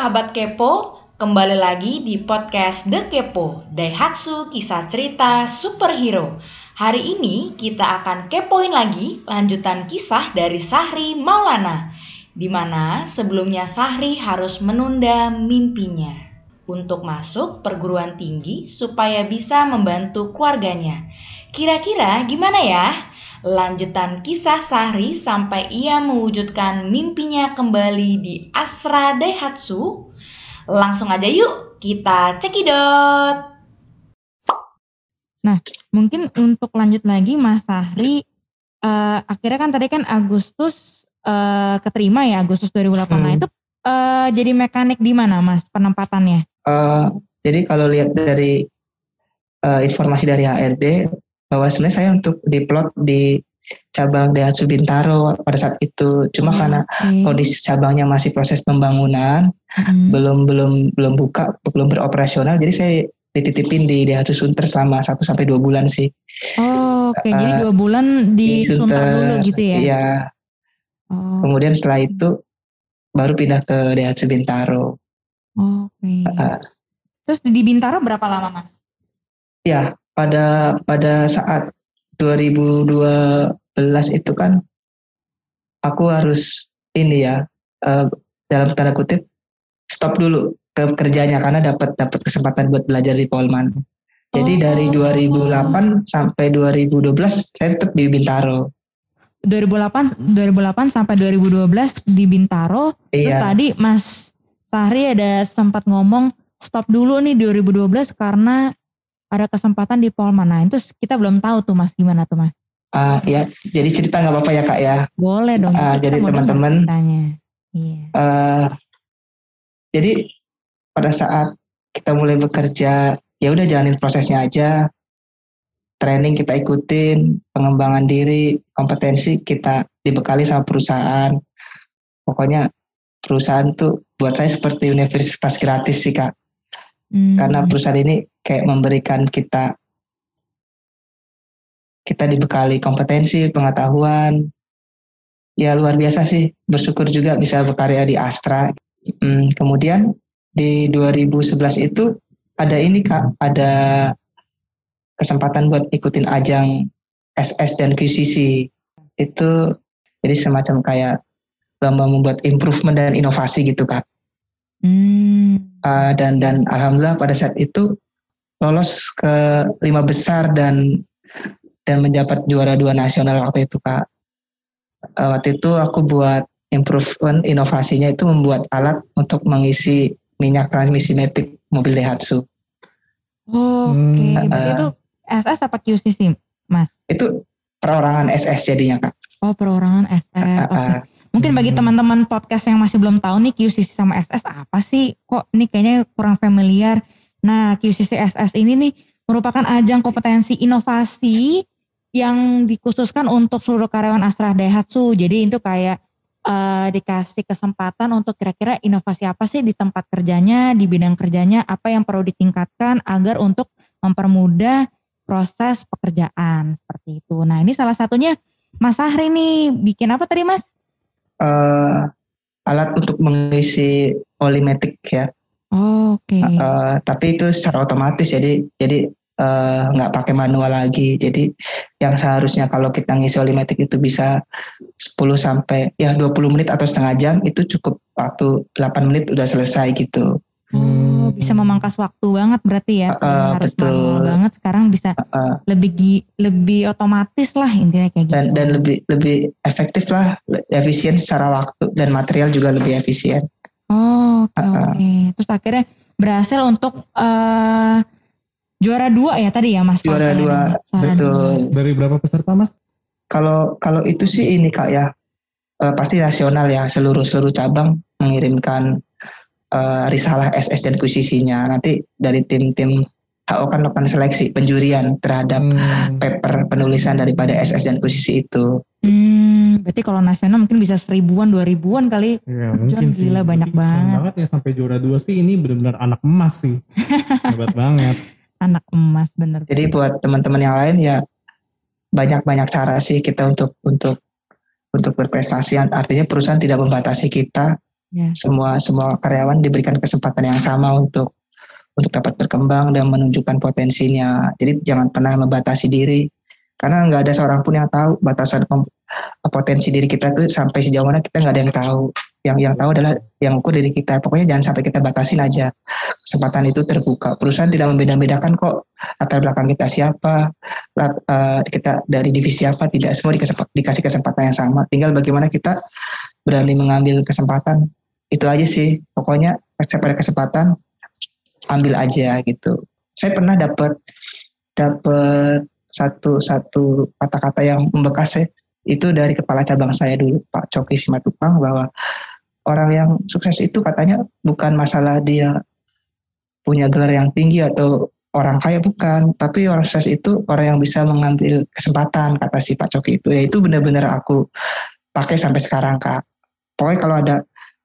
sahabat kepo, kembali lagi di podcast The Kepo, Daihatsu Kisah Cerita Superhero. Hari ini kita akan kepoin lagi lanjutan kisah dari Sahri Maulana, di mana sebelumnya Sahri harus menunda mimpinya untuk masuk perguruan tinggi supaya bisa membantu keluarganya. Kira-kira gimana ya lanjutan kisah Sahri sampai ia mewujudkan mimpinya kembali di Astra Daihatsu? Langsung aja yuk kita cekidot. Nah, mungkin untuk lanjut lagi Mas Sahri, akhirnya kan tadi kan Agustus keterima ya, Agustus 2008. Nah itu jadi mekanik di mana Mas penempatannya? Jadi kalau lihat dari informasi dari HRD, bahwa sebenarnya saya untuk diplot di cabang Daihatsu Bintaro pada saat itu, cuma karena kondisi cabangnya masih proses pembangunan, belum buka, belum beroperasional, jadi saya dititipin di Daihatsu Sunter selama 1 sampai 2 bulan sih. Oh, oke, jadi 2 bulan di Sunter dulu gitu ya. Iya. Oh. Kemudian setelah itu baru pindah ke Daihatsu Bintaro. Oh, oke. Terus di Bintaro berapa lama, Mas? Ya, pada saat 2012 itu kan aku harus ini ya, dalam tanda kutip stop dulu ke kerjanya karena dapat kesempatan buat belajar di Polman. Jadi dari 2008 sampai 2012 saya tetap di Bintaro. 2008 sampai 2012 di Bintaro. Iya. Terus tadi Mas Sahri ada sempat ngomong stop dulu nih 2012 karena ada kesempatan di Polman. Nah, itu kita belum tahu tuh Mas, gimana tuh Mas? Ya, jadi cerita gak apa-apa ya Kak ya? Boleh dong. Jadi teman-teman, iya. Jadi pada saat kita mulai bekerja, ya udah jalanin prosesnya aja. Training kita ikutin, pengembangan diri, kompetensi kita dibekali sama perusahaan. Pokoknya perusahaan tuh buat saya seperti universitas gratis sih Kak. Karena perusahaan ini kayak memberikan kita dibekali kompetensi, pengetahuan. Ya luar biasa sih, bersyukur juga bisa berkarya di Astra. Kemudian di 2011 itu ada ini Kak, ada kesempatan buat ikutin ajang SS dan QCC. Itu jadi semacam kayak lomba membuat improvement dan inovasi gitu Kak. Dan alhamdulillah pada saat itu lolos ke 5 besar dan mendapat juara 2 nasional waktu itu Kak. Waktu itu aku buat improvement, inovasinya itu membuat alat untuk mengisi minyak transmisi metik mobil Daihatsu. Oke, berarti itu SS apa QCC Mas? Itu perorangan SS jadinya Kak. Oh, perorangan SS. Okay. Mungkin bagi teman-teman podcast yang masih belum tahu nih QCC sama SS apa sih? Kok nih kayaknya kurang familiar. Nah, QCC SS ini nih merupakan ajang kompetensi inovasi yang dikhususkan untuk seluruh karyawan Astra Daihatsu. Jadi itu kayak dikasih kesempatan untuk kira-kira inovasi apa sih di tempat kerjanya, di bidang kerjanya, apa yang perlu ditingkatkan agar untuk mempermudah proses pekerjaan seperti itu. Nah, ini salah satunya Mas Sahri nih bikin apa tadi Mas? Alat untuk mengisi oli metik ya. Oke. Tapi itu secara otomatis, jadi nggak pakai manual lagi. Jadi yang seharusnya kalau kita ngisi olimetik itu bisa 10 sampai ya 20 menit atau setengah jam, itu cukup waktu 8 menit udah selesai gitu. Bisa memangkas waktu banget berarti ya. Harus betul. Manual banget sekarang bisa lebih otomatis lah intinya kayak gitu. Dan lebih efektif lah, efisien secara waktu dan material juga lebih efisien. Oke. Terus akhirnya berhasil untuk juara 2 ya tadi ya Mas? Juara 2, betul. 2. Dari berapa peserta Mas? Kalau itu sih ini Kak ya, pasti nasional ya, seluruh cabang mengirimkan risalah SS dan QCC-nya. Nanti dari tim-tim HO kan melakukan seleksi, penjurian terhadap paper penulisan daripada SS dan QCC itu. Berarti kalau nasional mungkin bisa 1000-an, 2000-an kali. Ya, mungkin sih. Gila banyak banget ya, sampai juara 2 sih ini benar-benar anak emas sih. Hebat banget. Anak emas bener. Jadi buat teman-teman yang lain ya banyak-banyak cara sih kita untuk berprestasi. Artinya perusahaan tidak membatasi kita Ya. Semua karyawan diberikan kesempatan yang sama untuk dapat berkembang dan menunjukkan potensinya. Jadi jangan pernah membatasi diri, karena nggak ada seorang pun yang tahu batasan potensi diri kita tuh sampai sejauh mana, kita nggak ada yang tahu. Yang tahu adalah yang ukur diri kita. Pokoknya jangan sampai kita batasin aja. Kesempatan itu terbuka. Perusahaan tidak membeda-bedakan kok latar belakang kita siapa, kita dari divisi apa, tidak, semua dikasih kesempatan yang sama. Tinggal bagaimana kita berani mengambil kesempatan. Itu aja sih, pokoknya pada kesempatan ambil aja gitu. Saya pernah dapat satu kata-kata yang membekas saya, itu dari kepala cabang saya dulu, Pak Coki Simatupang, bahwa orang yang sukses itu katanya bukan masalah dia punya gelar yang tinggi atau orang kaya, bukan, tapi orang sukses itu orang yang bisa mengambil kesempatan, kata si Pak Coki itu. Ya itu benar-benar aku pakai sampai sekarang, Kak. Pokoknya kalau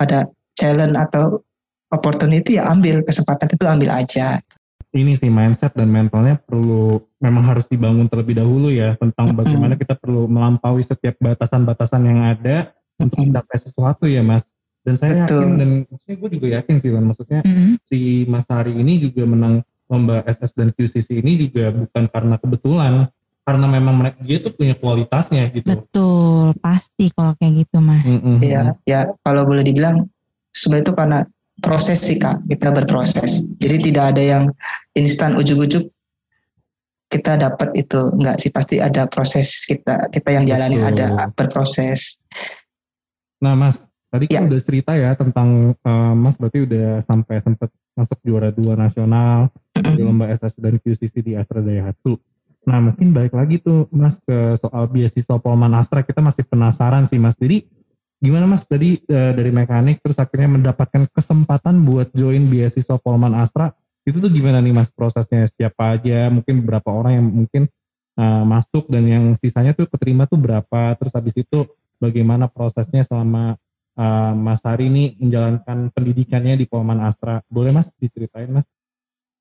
ada challenge atau opportunity, ya ambil kesempatan itu, ambil aja. Ini sih mindset dan mentalnya perlu, memang harus dibangun terlebih dahulu ya, tentang bagaimana kita perlu melampaui setiap batasan-batasan yang ada untuk mencapai sesuatu ya, Mas. Dan saya yakin, dan maksudnya gue juga yakin sih, Lan, maksudnya si Mas Sahri ini juga menang lomba SS dan QCC ini juga bukan karena kebetulan, karena memang mereka dia tuh punya kualitasnya gitu. Betul, pasti kalau kayak gitu, Mas. Ya kalau boleh dibilang sebenarnya itu karena proses sih, Kak, kita berproses. Jadi tidak ada yang instan ujuk-ujuk kita dapat itu, enggak sih, pasti ada proses kita yang jalani, ada berproses. Nah, Mas, tadi kan udah cerita ya tentang Mas berarti udah sampai sempat masuk juara 2 nasional di lomba SS dan QCC di Astra Daihatsu. Nah, mungkin balik lagi tuh, Mas, ke soal beasiswa Polman Astra, kita masih penasaran sih, Mas. Jadi gimana, Mas, tadi dari mekanik terus akhirnya mendapatkan kesempatan buat join beasiswa Polman Astra, itu tuh gimana nih, Mas, prosesnya? Siapa aja, mungkin berapa orang yang mungkin masuk, dan yang sisanya tuh keterima tuh berapa, terus habis itu bagaimana prosesnya selama Mas Sahri ini menjalankan pendidikannya di Polman Astra? Boleh, Mas, diceritain, Mas?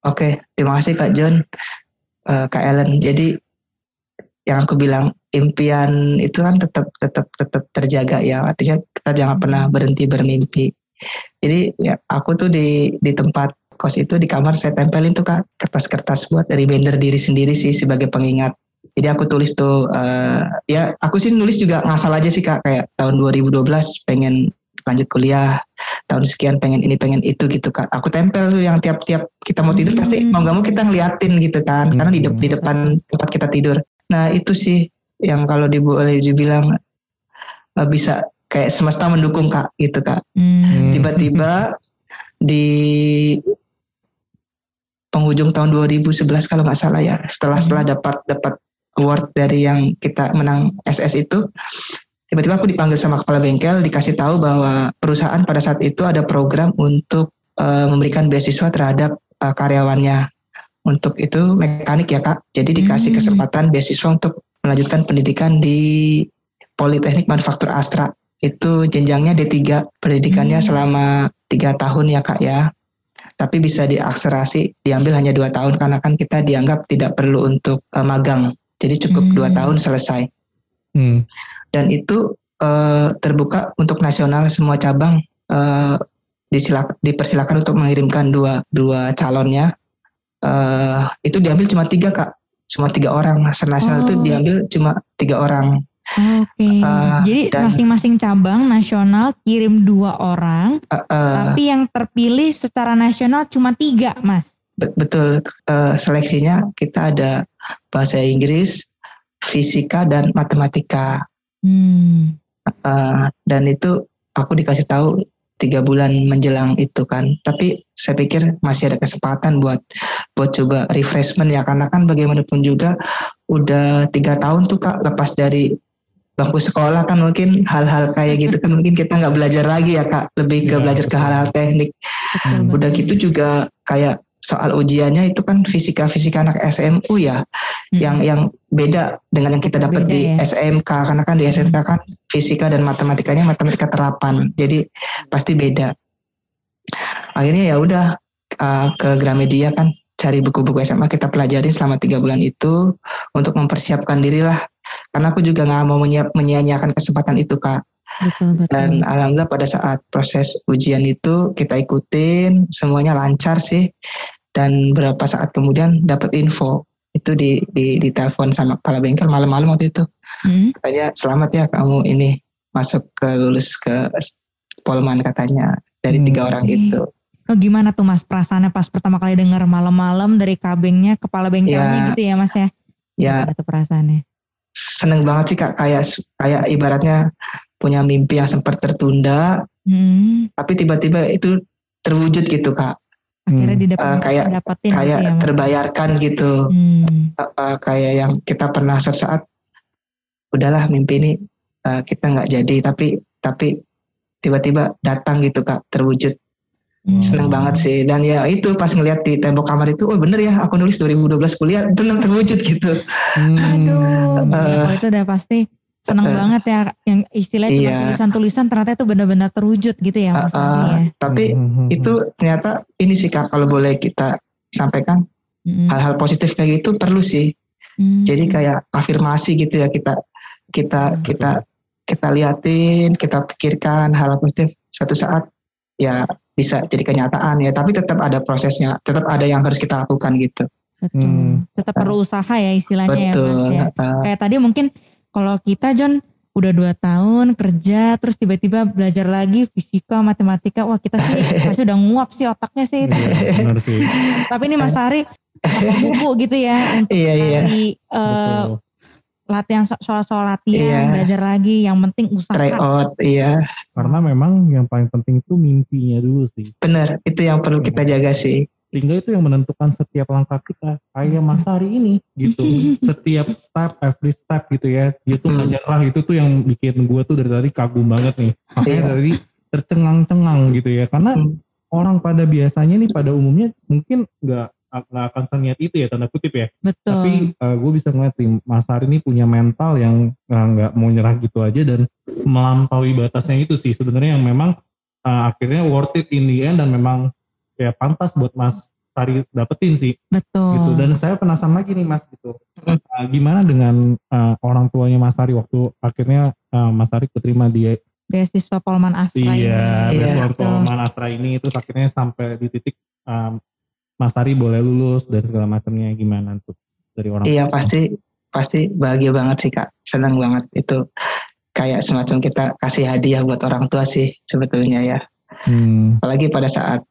Oke, terima kasih, Kak John, Kak Ellen. Jadi yang aku bilang, impian itu kan tetap terjaga ya, artinya kita jangan pernah berhenti bermimpi. Jadi ya, aku tuh di tempat kos itu, di kamar saya tempelin tuh, Kak, kertas-kertas buat reminder diri sendiri sih, sebagai pengingat. Jadi aku tulis tuh, ya aku sih nulis juga ngasal aja sih, Kak, kayak tahun 2012 pengen lanjut kuliah, tahun sekian pengen ini pengen itu gitu, Kak. Aku tempel tuh yang tiap-tiap kita mau tidur pasti mau gak mau kita ngeliatin gitu kan, karena di depan tempat kita tidur. Nah itu sih yang kalau boleh dibilang bisa kayak semesta mendukung, Kak, gitu, Kak. Tiba-tiba di penghujung tahun 2011 kalau nggak salah ya, setelah dapat award dari yang kita menang SS itu, tiba-tiba aku dipanggil sama kepala bengkel, dikasih tahu bahwa perusahaan pada saat itu ada program untuk memberikan beasiswa terhadap karyawannya. Untuk itu mekanik ya, Kak, jadi dikasih kesempatan beasiswa untuk melanjutkan pendidikan di Politeknik Manufaktur Astra. Itu jenjangnya D3, pendidikannya selama 3 tahun ya, Kak, ya. Tapi bisa diakselerasi, diambil hanya 2 tahun, karena kan kita dianggap tidak perlu untuk magang. Jadi cukup 2 tahun selesai. Dan itu terbuka untuk nasional, semua cabang dipersilakan untuk mengirimkan dua calonnya. Itu diambil cuma 3, Kak, cuma 3 orang. Nasional itu diambil cuma 3 orang. Oke. Jadi masing-masing cabang nasional kirim 2 orang, tapi yang terpilih secara nasional cuma 3, Mas. Betul. Seleksinya kita ada bahasa Inggris, fisika, dan matematika. Dan itu aku dikasih tahu 3 bulan menjelang itu kan, tapi saya pikir masih ada kesempatan buat coba refreshment ya, karena kan bagaimanapun juga udah 3 tahun tuh, Kak, lepas dari bangku sekolah kan, mungkin hal-hal kayak gitu kan mungkin kita nggak belajar lagi ya, Kak, lebih ke belajar ke hal-hal teknik. Udah gitu juga kayak soal ujiannya itu kan fisika anak SMU ya, yang beda dengan yang kita dapat di SMK, karena kan di SMK kan fisika dan matematikanya matematika terapan, jadi pasti beda. Akhirnya ya udah ke Gramedia kan, cari buku-buku SMA, kita pelajari selama 3 bulan itu untuk mempersiapkan dirilah, karena aku juga nggak mau menyia-nyiakan kesempatan itu, Kak. Betul. Dan alhamdulillah pada saat proses ujian itu kita ikutin semuanya lancar sih. Dan berapa saat kemudian dapat info itu di telepon sama kepala bengkel malam-malam waktu itu. Katanya selamat ya kamu ini masuk ke lulus ke Polman katanya dari 3 orang itu. Oh, gimana tuh Mas perasaannya pas pertama kali dengar malam-malam dari kabengnya kepala bengkelnya ya, gitu ya Mas ya? Ya. Gimana tuh perasaannya? Seneng banget sih Kak, kayak ibaratnya punya mimpi yang sempat tertunda, tapi tiba-tiba itu terwujud gitu Kak. Akhirnya kayak ya, terbayarkan gitu, kayak yang kita pernah saat udahlah mimpi ini kita nggak jadi, tapi tiba-tiba datang gitu Kak, terwujud. Seneng banget sih. Dan ya itu pas ngelihat di tembok kamar itu, oh bener ya aku nulis 2012 kuliah, bener terwujud gitu. Aduh, kalau itu udah pasti seneng banget ya. Yang istilahnya cuma tulisan-tulisan ternyata itu benar-benar terwujud gitu ya Mas. Ya. Tapi itu ternyata ini sih Kak, kalau boleh kita sampaikan, hal-hal positif kayak gitu perlu sih. Jadi kayak afirmasi gitu ya, kita liatin, kita pikirkan hal positif, suatu saat ya bisa jadi kenyataan ya, tapi tetap ada prosesnya, tetap ada yang harus kita lakukan gitu. Betul. Tetap perlu usaha ya istilahnya. Betul. Ya, Mas, ya. Kayak tadi mungkin kalau kita John udah 2 tahun kerja terus tiba-tiba belajar lagi fisika, matematika, wah kita sih pasti udah nguap sih otaknya sih. Benar sih. Tapi ini Mas Sahri buku gitu ya untuk cari latihan, soal-soal latihan, belajar lagi, yang penting usaha. Try out, iya. Karena memang yang paling penting itu mimpinya dulu sih. Benar, itu yang perlu kita jaga sih. Sehingga itu yang menentukan setiap langkah kita, kayak Mas Sahri ini gitu. Setiap step, every step gitu ya. Dia tuh menyerah, itu tuh yang bikin gue tuh dari tadi kagum banget nih. Makanya dari tercengang-cengang gitu ya. Karena orang pada biasanya nih, pada umumnya mungkin nggak akan seniat itu ya, tanda kutip ya. Betul. Tapi gue bisa ngeliat sih Mas Sahri ini punya mental yang nggak mau nyerah gitu aja dan melampaui batasnya itu sih sebenarnya yang memang akhirnya worth it in the end dan memang ya pantas buat Mas Sahri dapetin sih. Betul. Gitu. Dan saya penasaran lagi nih Mas gitu. Gimana dengan orang tuanya Mas Sahri waktu akhirnya Mas Sahri keterima di Besispa Polman Astra ini. Besispa Polman Astra ini terus akhirnya sampai di titik Mas Sahri boleh lulus dan segala macamnya, gimana tuh dari orang? Iya pasti bahagia banget sih Kak, senang banget itu kayak semacam kita kasih hadiah buat orang tua sih sebetulnya ya. Apalagi pada saat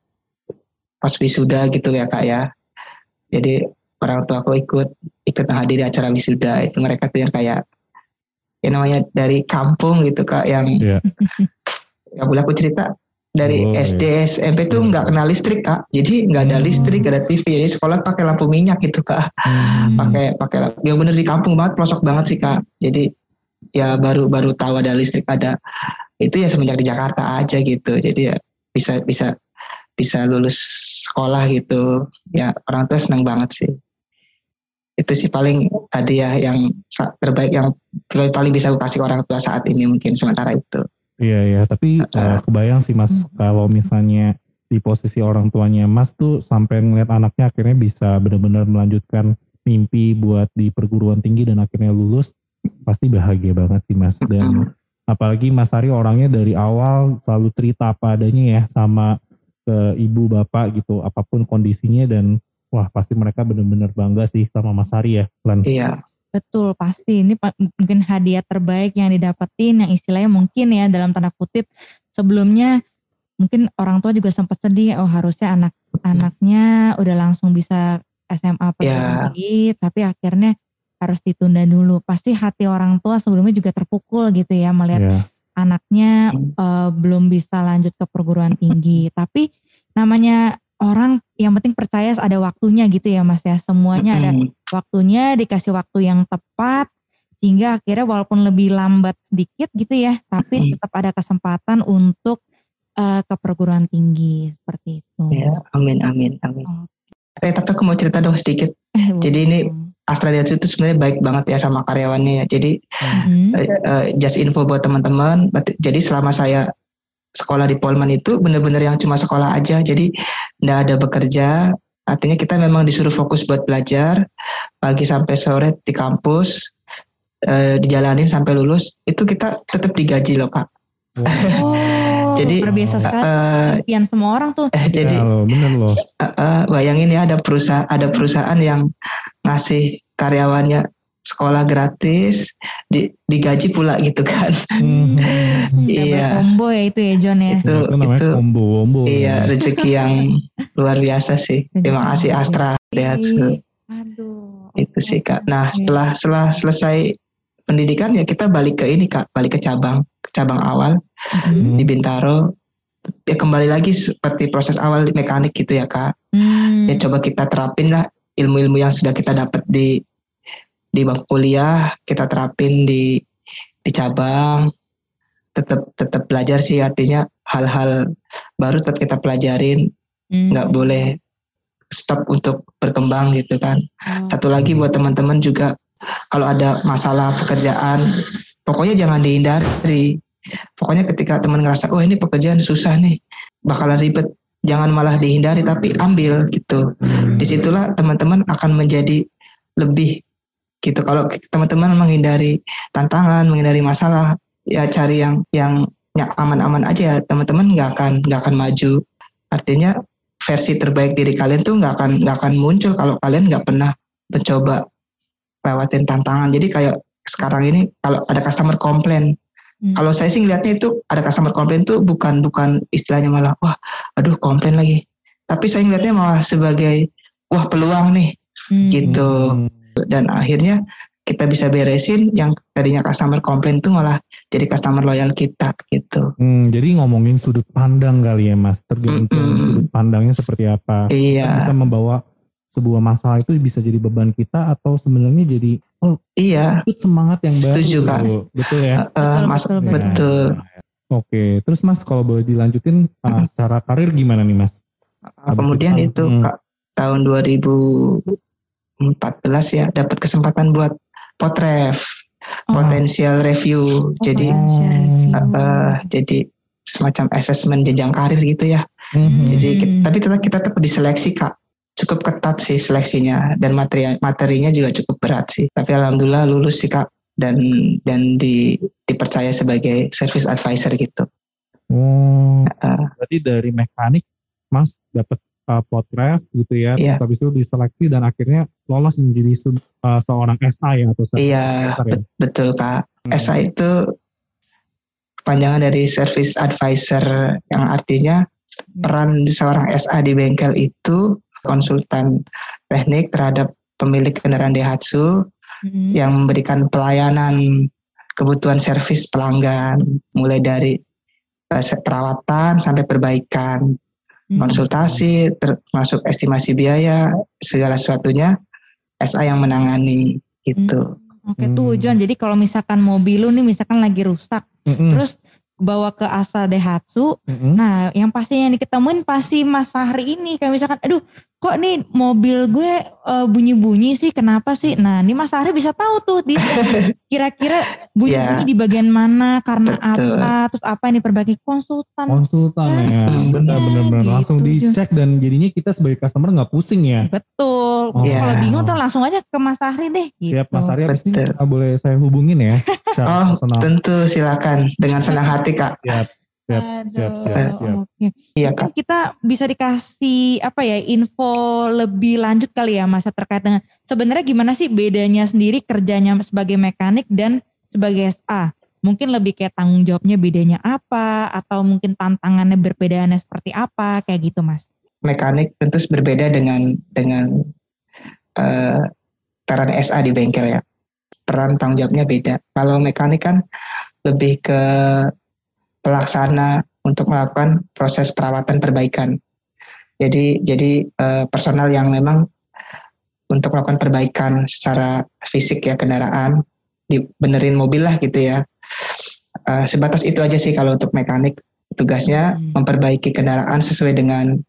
pas wisuda gitu ya Kak ya. Jadi orang tua aku ikut hadir di acara wisuda itu, mereka tuh yang kayak ya namanya dari kampung gitu Kak yang nggak boleh aku cerita. Dari SD, SMP tuh nggak kenal listrik Kak, jadi nggak ada listrik, nggak ada TV, jadi sekolah pakai lampu minyak gitu Kak, pakai yang bener di kampung banget, pelosok banget sih Kak, jadi ya baru tahu ada listrik ada, itu ya semenjak di Jakarta aja gitu, jadi ya bisa lulus sekolah gitu, ya orang tua senang banget sih, itu sih paling hadiah yang terbaik yang paling bisa aku kasih ke orang tua saat ini mungkin sementara itu. Iya, tapi kebayang sih Mas kalau misalnya di posisi orang tuanya Mas tuh sampai ngeliat anaknya akhirnya bisa benar-benar melanjutkan mimpi buat di perguruan tinggi dan akhirnya lulus, pasti bahagia banget sih Mas. Dan apalagi Mas Sahri orangnya dari awal selalu cerita apa adanya ya sama ke ibu bapak gitu, apapun kondisinya, dan wah pasti mereka benar-benar bangga sih sama Mas Sahri ya. Iya. Betul, pasti ini mungkin hadiah terbaik yang didapetin, yang istilahnya mungkin ya dalam tanda kutip sebelumnya mungkin orang tua juga sempat sedih, oh harusnya anak-anaknya udah langsung bisa SMA perguruan tinggi, tapi akhirnya harus ditunda dulu. Pasti hati orang tua sebelumnya juga terpukul gitu ya melihat anaknya belum bisa lanjut ke perguruan tinggi. Tapi namanya orang yang penting percaya ada waktunya gitu ya Mas ya. Semuanya ada waktunya, dikasih waktu yang tepat. Sehingga akhirnya walaupun lebih lambat sedikit gitu ya. Tapi tetap ada kesempatan untuk ke perguruan tinggi. Seperti itu. Ya, amin. Okay. Tapi aku mau cerita dong sedikit. Jadi ini Astra Diatsu itu sebenarnya baik banget ya sama karyawannya. Jadi just info buat teman-teman. Jadi selama saya sekolah di Polman itu benar-benar yang cuma sekolah aja, jadi nggak ada bekerja, artinya kita memang disuruh fokus buat belajar pagi sampai sore di kampus, dijalanin sampai lulus, itu kita tetap digaji loh Kak, Oh, jadi terbiasa sekali semua orang tuh. Jadi benar loh. Bayangin ya ada perusahaan yang ngasih karyawannya sekolah gratis, digaji pula gitu kan. Iya. Combo ya itu ya John ya. Itu combo. Iya, rezeki yang luar biasa sih. Terima kasih Astra. Lihat. Aduh. Itu sih Kak. Nah, setelah selesai pendidikan ya kita balik ke ini Kak, balik ke cabang awal di Bintaro. Ya kembali lagi seperti proses awal mekanik gitu ya Kak. Ya coba kita terapin lah ilmu-ilmu yang sudah kita dapat di bangku kuliah, kita terapin di cabang, tetap belajar sih, artinya hal-hal baru tetap kita pelajarin, nggak boleh stop untuk berkembang gitu kan. Satu lagi buat teman-teman juga, kalau ada masalah pekerjaan, pokoknya jangan dihindari. Pokoknya ketika teman ngerasa, oh ini pekerjaan susah nih, bakalan ribet, jangan malah dihindari, tapi ambil gitu. Disitulah teman-teman akan menjadi lebih gitu. Kalau teman-teman menghindari tantangan, menghindari masalah, ya cari yang aman-aman aja, ya teman-teman nggak akan maju. Artinya versi terbaik diri kalian tuh nggak akan muncul kalau kalian nggak pernah mencoba lewatin tantangan. Jadi kayak sekarang ini kalau ada customer komplain, kalau saya sih ngelihatnya itu ada customer komplain tuh bukan istilahnya malah wah aduh komplain lagi, tapi saya ngelihatnya malah sebagai wah peluang nih gitu. Dan akhirnya kita bisa beresin yang tadinya customer komplain tuh malah jadi customer loyal kita gitu. Jadi ngomongin sudut pandang kali ya Mas, tergantung sudut pandangnya seperti apa. Iya. Kita bisa membawa sebuah masalah itu bisa jadi beban kita atau sebenarnya jadi iya. Itu semangat yang baru. Setuju Kak. Betul ya. Betul. Oke, terus Mas kalau boleh dilanjutin secara karir gimana nih Mas? Kemudian itu Kak, tahun 2014 ya dapat kesempatan buat potref, potensial review. Jadi jadi semacam asesmen jenjang karir gitu ya. Jadi tapi kita tetap diseleksi Kak, cukup ketat sih seleksinya dan materinya juga cukup berat sih, tapi alhamdulillah lulus sih Kak, dan dipercaya sebagai service advisor gitu. Berarti dari mekanik Mas dapat potref gitu ya, terus habis itu diseleksi dan akhirnya lolos menjadi seorang SI atau SI. Iya, betul Kak. SI itu kepanjangan dari Service Advisor, yang artinya peran seorang SI di bengkel itu konsultan teknik terhadap pemilik kendaraan Daihatsu yang memberikan pelayanan kebutuhan servis pelanggan, mulai dari perawatan sampai perbaikan, konsultasi, termasuk estimasi biaya, segala sesuatunya SA yang menangani gitu. Oke, tujuan. Jadi kalau misalkan mobil lu nih misalkan lagi rusak, terus bawa ke Asa Daihatsu, nah yang pastinya yang diketemuin pasti Mas Sahri ini, kayak misalkan aduh kok nih mobil gue bunyi-bunyi sih, kenapa sih? Nah ini Mas Sahri bisa tahu tuh dia kira-kira bunyi-bunyi di bagian mana, karena betul. Apa, terus apa ini perbaiki konsultan ya, benar-benar gitu, langsung dicek dan jadinya kita sebagai customer nggak pusing ya. Betul. Kalau bingung tuh langsung aja ke Mas Sahri deh gitu. Siap Mas Sahri, abis ini boleh saya hubungin ya? Tentu silakan, dengan senang hati Kak. Siap. Okay. Iya Kak. Kita bisa dikasih info lebih lanjut kali ya Mas terkait dengan sebenarnya gimana sih bedanya sendiri kerjanya sebagai mekanik dan sebagai SA. Mungkin lebih kayak tanggung jawabnya bedanya apa, atau mungkin tantangannya berbedaannya seperti apa, kayak gitu Mas. Mekanik tentu berbeda dengan peran SA di bengkel ya. Peran tanggung jawabnya beda. Kalau mekanik kan lebih ke pelaksana untuk melakukan proses perawatan perbaikan. Jadi personal yang memang untuk melakukan perbaikan secara fisik ya, kendaraan, dibenerin mobil lah gitu ya. Sebatas itu aja sih kalau untuk mekanik. Tugasnya memperbaiki kendaraan sesuai dengan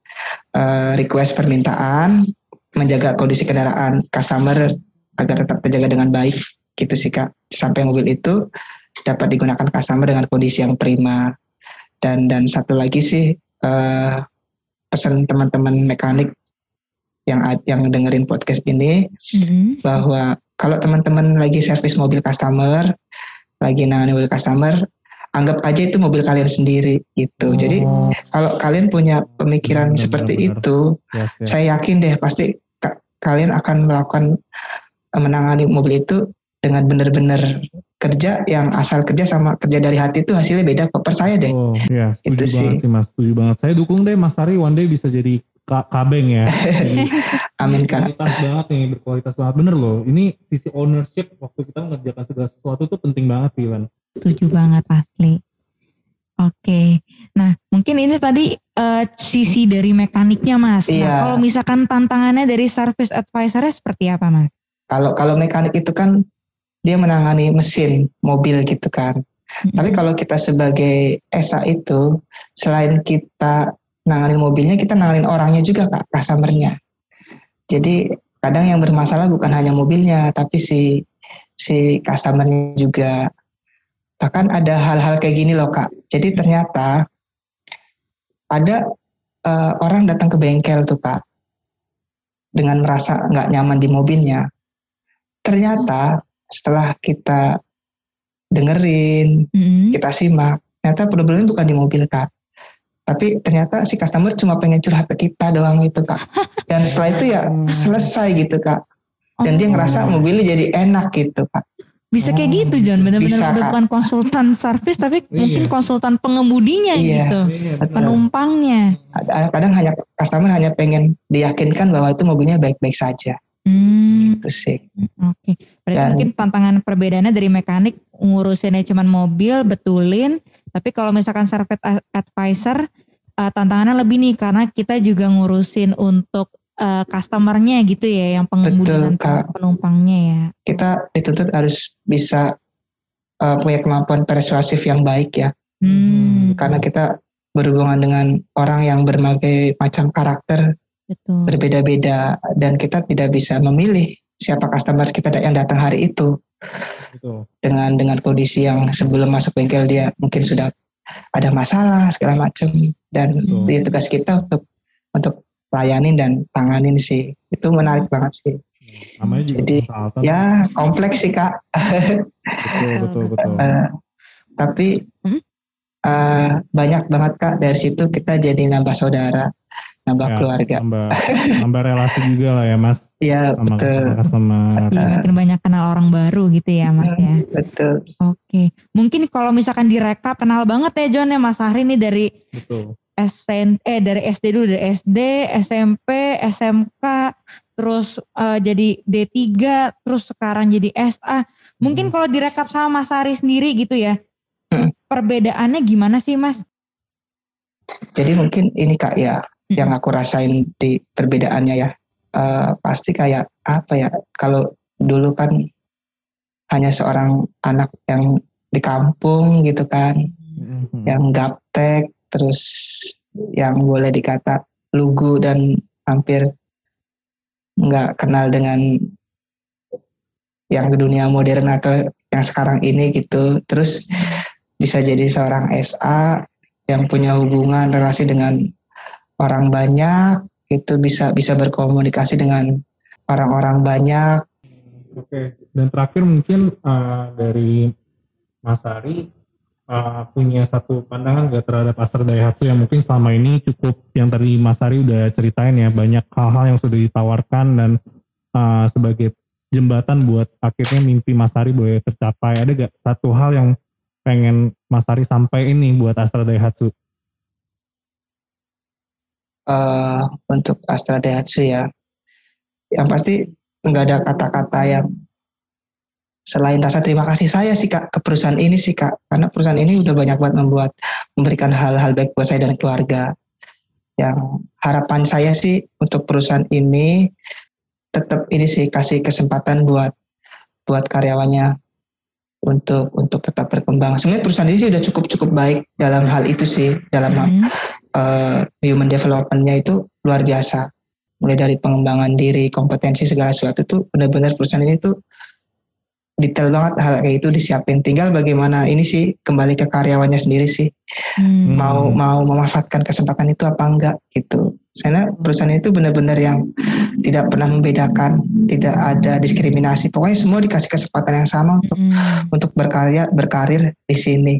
request permintaan, menjaga kondisi kendaraan customer agar tetap terjaga dengan baik gitu sih Kak, sampai mobil itu dapat digunakan customer dengan kondisi yang prima. Dan satu lagi sih pesan teman-teman mekanik yang dengerin podcast ini, bahwa kalau teman-teman lagi servis mobil customer, lagi nangani mobil customer, anggap aja itu mobil kalian sendiri gitu. Jadi kalau kalian punya pemikiran seperti itu, yes. Saya yakin deh pasti kalian akan melakukan menangani mobil itu dengan benar-benar kerja, yang asal kerja sama kerja dari hati itu hasilnya beda kok, percaya deh. Ya, setuju itu banget sih Mas, setuju banget. Saya dukung deh Mas Sahri, one day bisa jadi kabeng ya. Amin Kak. Berkualitas banget nih, berkualitas banget. Bener loh, ini sisi ownership waktu kita mengerjakan segala sesuatu tuh penting banget sih Lan. Setuju banget asli. Oke, nah mungkin ini tadi sisi dari mekaniknya Mas. Iya. Nah, kalau misalkan tantangannya dari service advisor-nya seperti apa Mas? Kalau mekanik itu kan dia menangani mesin, mobil gitu kan. Tapi kalau kita sebagai SA itu, selain kita nanganin mobilnya, kita nanganin orangnya juga Kak, customernya. Jadi kadang yang bermasalah bukan hanya mobilnya, tapi si customernya juga. Bahkan ada hal-hal kayak gini loh Kak. Jadi ternyata ada orang datang ke bengkel tuh Kak, dengan merasa nggak nyaman di mobilnya. Ternyata setelah kita dengerin, kita simak, ternyata problemnya bukan di mobil Kak. Tapi ternyata si customer cuma pengen curhat ke kita doang gitu Kak. Dan setelah itu ya selesai gitu Kak. Dan dia ngerasa mobilnya jadi enak gitu Kak. Bisa kayak gitu John, benar-benar bukan konsultan servis tapi mungkin konsultan pengemudinya gitu. Penumpangnya. Kadang hanya customer hanya pengen diyakinkan bahwa itu mobilnya baik-baik saja. Gitu sih. Oke. Berarti mungkin tantangan perbedaannya dari mekanik ngurusinnya cuman mobil betulin, tapi kalau misalkan service advisor tantangannya lebih nih karena kita juga ngurusin untuk customernya gitu ya, yang pengemudi dan penumpangnya ya. Kita dituntut harus bisa punya kemampuan persuasif yang baik ya. Karena kita berhubungan dengan orang yang berbagai macam karakter. Betul. Berbeda-beda dan kita tidak bisa memilih siapa customer kita yang datang hari itu. Betul. Dengan kondisi yang sebelum masuk bengkel dia mungkin sudah ada masalah segala macam dan itu tugas kita untuk layanin dan tanganin sih. Itu menarik banget sih. Namanya juga jadi masalah, ya kompleks sih Kak. Betul. Tapi banyak banget Kak, dari situ kita jadi nambah saudara. Nambah ya, keluarga. Nambah relasi juga lah ya Mas. Iya betul. Iya makin banyak kenal orang baru gitu ya Mas ya. Betul. Oke. Mungkin kalau misalkan direkap, kenal banget ya John ya Mas Sahri nih dari dari SD dulu. Dari SD, SMP, SMK. Terus jadi D3. Terus sekarang jadi SA. Mungkin kalau direkap sama Mas Sahri sendiri gitu ya. Perbedaannya gimana sih Mas? Jadi mungkin ini Kak ya. Yang aku rasain di perbedaannya ya pasti kayak apa ya, kalau dulu kan hanya seorang anak yang di kampung gitu kan, yang gaptek, terus yang boleh dikata lugu dan hampir nggak kenal dengan yang dunia modern atau yang sekarang ini gitu. Terus bisa jadi seorang SA yang punya hubungan relasi dengan orang banyak, itu bisa berkomunikasi dengan orang-orang banyak. Oke, dan terakhir mungkin dari Mas Sahri punya satu pandangan gak terhadap Astra Daihatsu yang mungkin selama ini cukup, yang tadi Mas Sahri udah ceritain ya, banyak hal-hal yang sudah ditawarkan dan sebagai jembatan buat akhirnya mimpi Mas Sahri boleh tercapai. Ada gak satu hal yang pengen Mas Sahri sampaikan nih buat Astra Daihatsu? Untuk Astra Daihatsu ya, yang pasti nggak ada kata-kata yang selain rasa terima kasih saya sih Kak, ke perusahaan ini sih Kak, karena perusahaan ini udah banyak banget memberikan hal-hal baik buat saya dan keluarga. Yang harapan saya sih untuk perusahaan ini tetap ini sih, kasih kesempatan buat karyawannya untuk tetap berkembang. Sebenarnya perusahaan ini sih udah cukup baik dalam hal itu sih, dalam human development-nya itu luar biasa. Mulai dari pengembangan diri, kompetensi segala sesuatu tuh benar-benar perusahaan ini tuh detail banget hal kayak itu disiapin. Tinggal bagaimana ini sih kembali ke karyawannya sendiri sih. Mau memanfaatkan kesempatan itu apa enggak gitu. Karena perusahaan itu benar-benar yang tidak pernah membedakan, tidak ada diskriminasi. Pokoknya semua dikasih kesempatan yang sama untuk berkarya, berkarir di sini.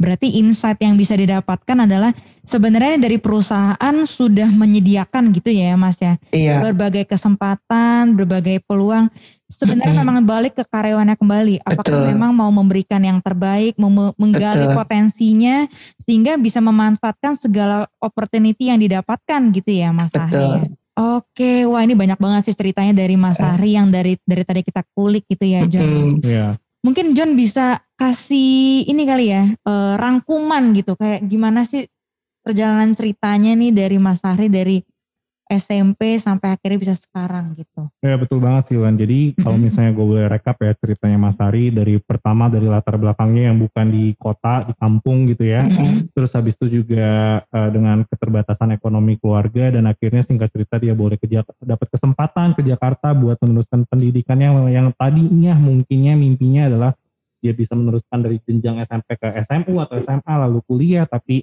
Berarti insight yang bisa didapatkan adalah sebenarnya dari perusahaan sudah menyediakan gitu ya Mas ya. Iya. Berbagai kesempatan, berbagai peluang. Sebenarnya memang balik ke karyawannya kembali. Apakah memang mau memberikan yang terbaik, menggali potensinya sehingga bisa memanfaatkan segala opportunity yang didapatkan gitu ya Mas Sahri. Oke, wah ini banyak banget sih ceritanya dari Mas Sahri yang dari tadi kita kulik gitu ya John. Iya. Mungkin John bisa kasih ini kali ya, rangkuman gitu. Kayak gimana sih perjalanan ceritanya nih dari Mas Sahri dari SMP sampai akhirnya bisa sekarang gitu. Ya betul banget sih Wan. Jadi kalau misalnya gue boleh rekap ya ceritanya Mas Sahri dari pertama dari latar belakangnya yang bukan di kota, di kampung gitu ya. Terus habis itu juga dengan keterbatasan ekonomi keluarga dan akhirnya singkat cerita dia boleh dapat kesempatan ke Jakarta buat meneruskan pendidikannya yang tadinya mungkinnya mimpinya adalah dia bisa meneruskan dari jenjang SMP ke SMU atau SMA lalu kuliah, tapi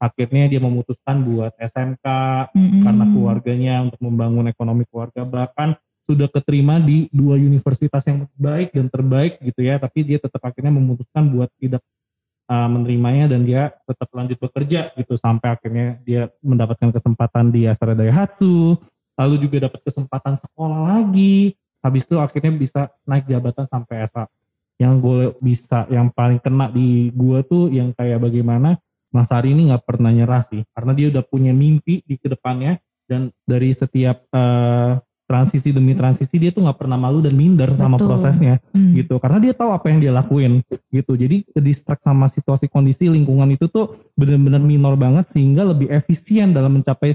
akhirnya dia memutuskan buat SMK karena keluarganya untuk membangun ekonomi keluarga, bahkan sudah keterima di 2 universitas yang baik dan terbaik gitu ya, tapi dia tetap akhirnya memutuskan buat tidak menerimanya dan dia tetap lanjut bekerja gitu sampai akhirnya dia mendapatkan kesempatan di Astra Daihatsu, lalu juga dapat kesempatan sekolah lagi, habis itu akhirnya bisa naik jabatan sampai SA. Yang gue bisa, yang paling kena di gue tuh yang kayak bagaimana Mas Sahri ini gak pernah nyerah sih, karena dia udah punya mimpi di kedepannya, dan dari setiap transisi demi transisi dia tuh gak pernah malu dan minder sama prosesnya gitu, karena dia tahu apa yang dia lakuin gitu. Jadi kedistract sama situasi kondisi lingkungan itu tuh benar-benar minor banget sehingga lebih efisien dalam mencapai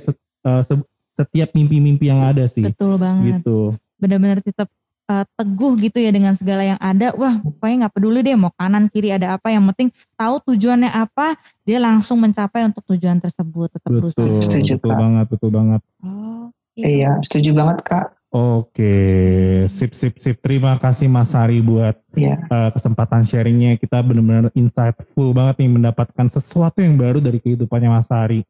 setiap mimpi-mimpi yang ada sih. Betul banget gitu. Benar-benar tetap teguh gitu ya dengan segala yang ada. Wah pokoknya gak peduli deh mau kanan kiri ada apa, yang penting tahu tujuannya apa, dia langsung mencapai untuk tujuan tersebut. Tetap berusaha. Setuju, betul Kak. Banget, betul banget. Oh, iya setuju banget Kak. Oke, sip. Terima kasih Mas Sahri buat kesempatan sharingnya. Kita benar-benar insightful banget nih mendapatkan sesuatu yang baru dari kehidupannya Mas Sahri.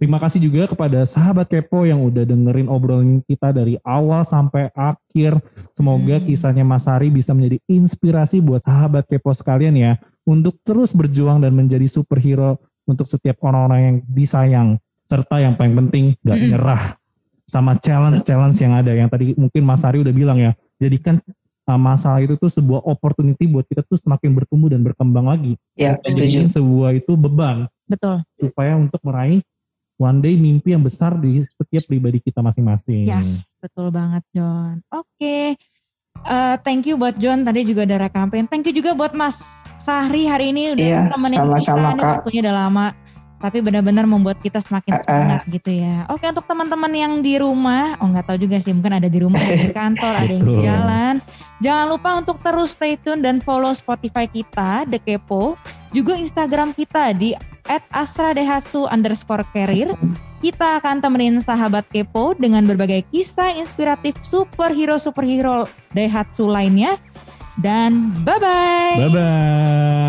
Terima kasih juga kepada sahabat kepo yang udah dengerin obrolan kita dari awal sampai akhir. Semoga kisahnya Mas Sahri bisa menjadi inspirasi buat sahabat kepo sekalian ya, untuk terus berjuang dan menjadi superhero untuk setiap orang-orang yang disayang. Serta yang paling penting gak nyerah sama challenge-challenge yang ada. Yang tadi mungkin Mas Sahri udah bilang ya, jadikan masalah itu tuh sebuah opportunity buat kita tuh semakin bertumbuh dan berkembang lagi. Ya, jadikan sebuah itu beban. Betul. Supaya untuk meraih one day mimpi yang besar di setiap pribadi kita masing-masing. Yes, betul banget John. Oke, thank you buat John tadi juga ada campaign. Thank you juga buat Mas Sahri hari ini udah temenin kita. Ini waktunya udah lama, tapi benar-benar membuat kita semakin semangat gitu ya. Oke, untuk teman-teman yang di rumah, nggak tahu juga sih, mungkin ada di rumah, ada di kantor, ada yang di jalan. Jangan lupa untuk terus stay tune dan follow Spotify kita, The Kepo. Juga Instagram kita di @astradahatsu_career. Kita akan temenin sahabat kepo dengan berbagai kisah inspiratif superhero-superhero Daihatsu lainnya. Dan bye-bye.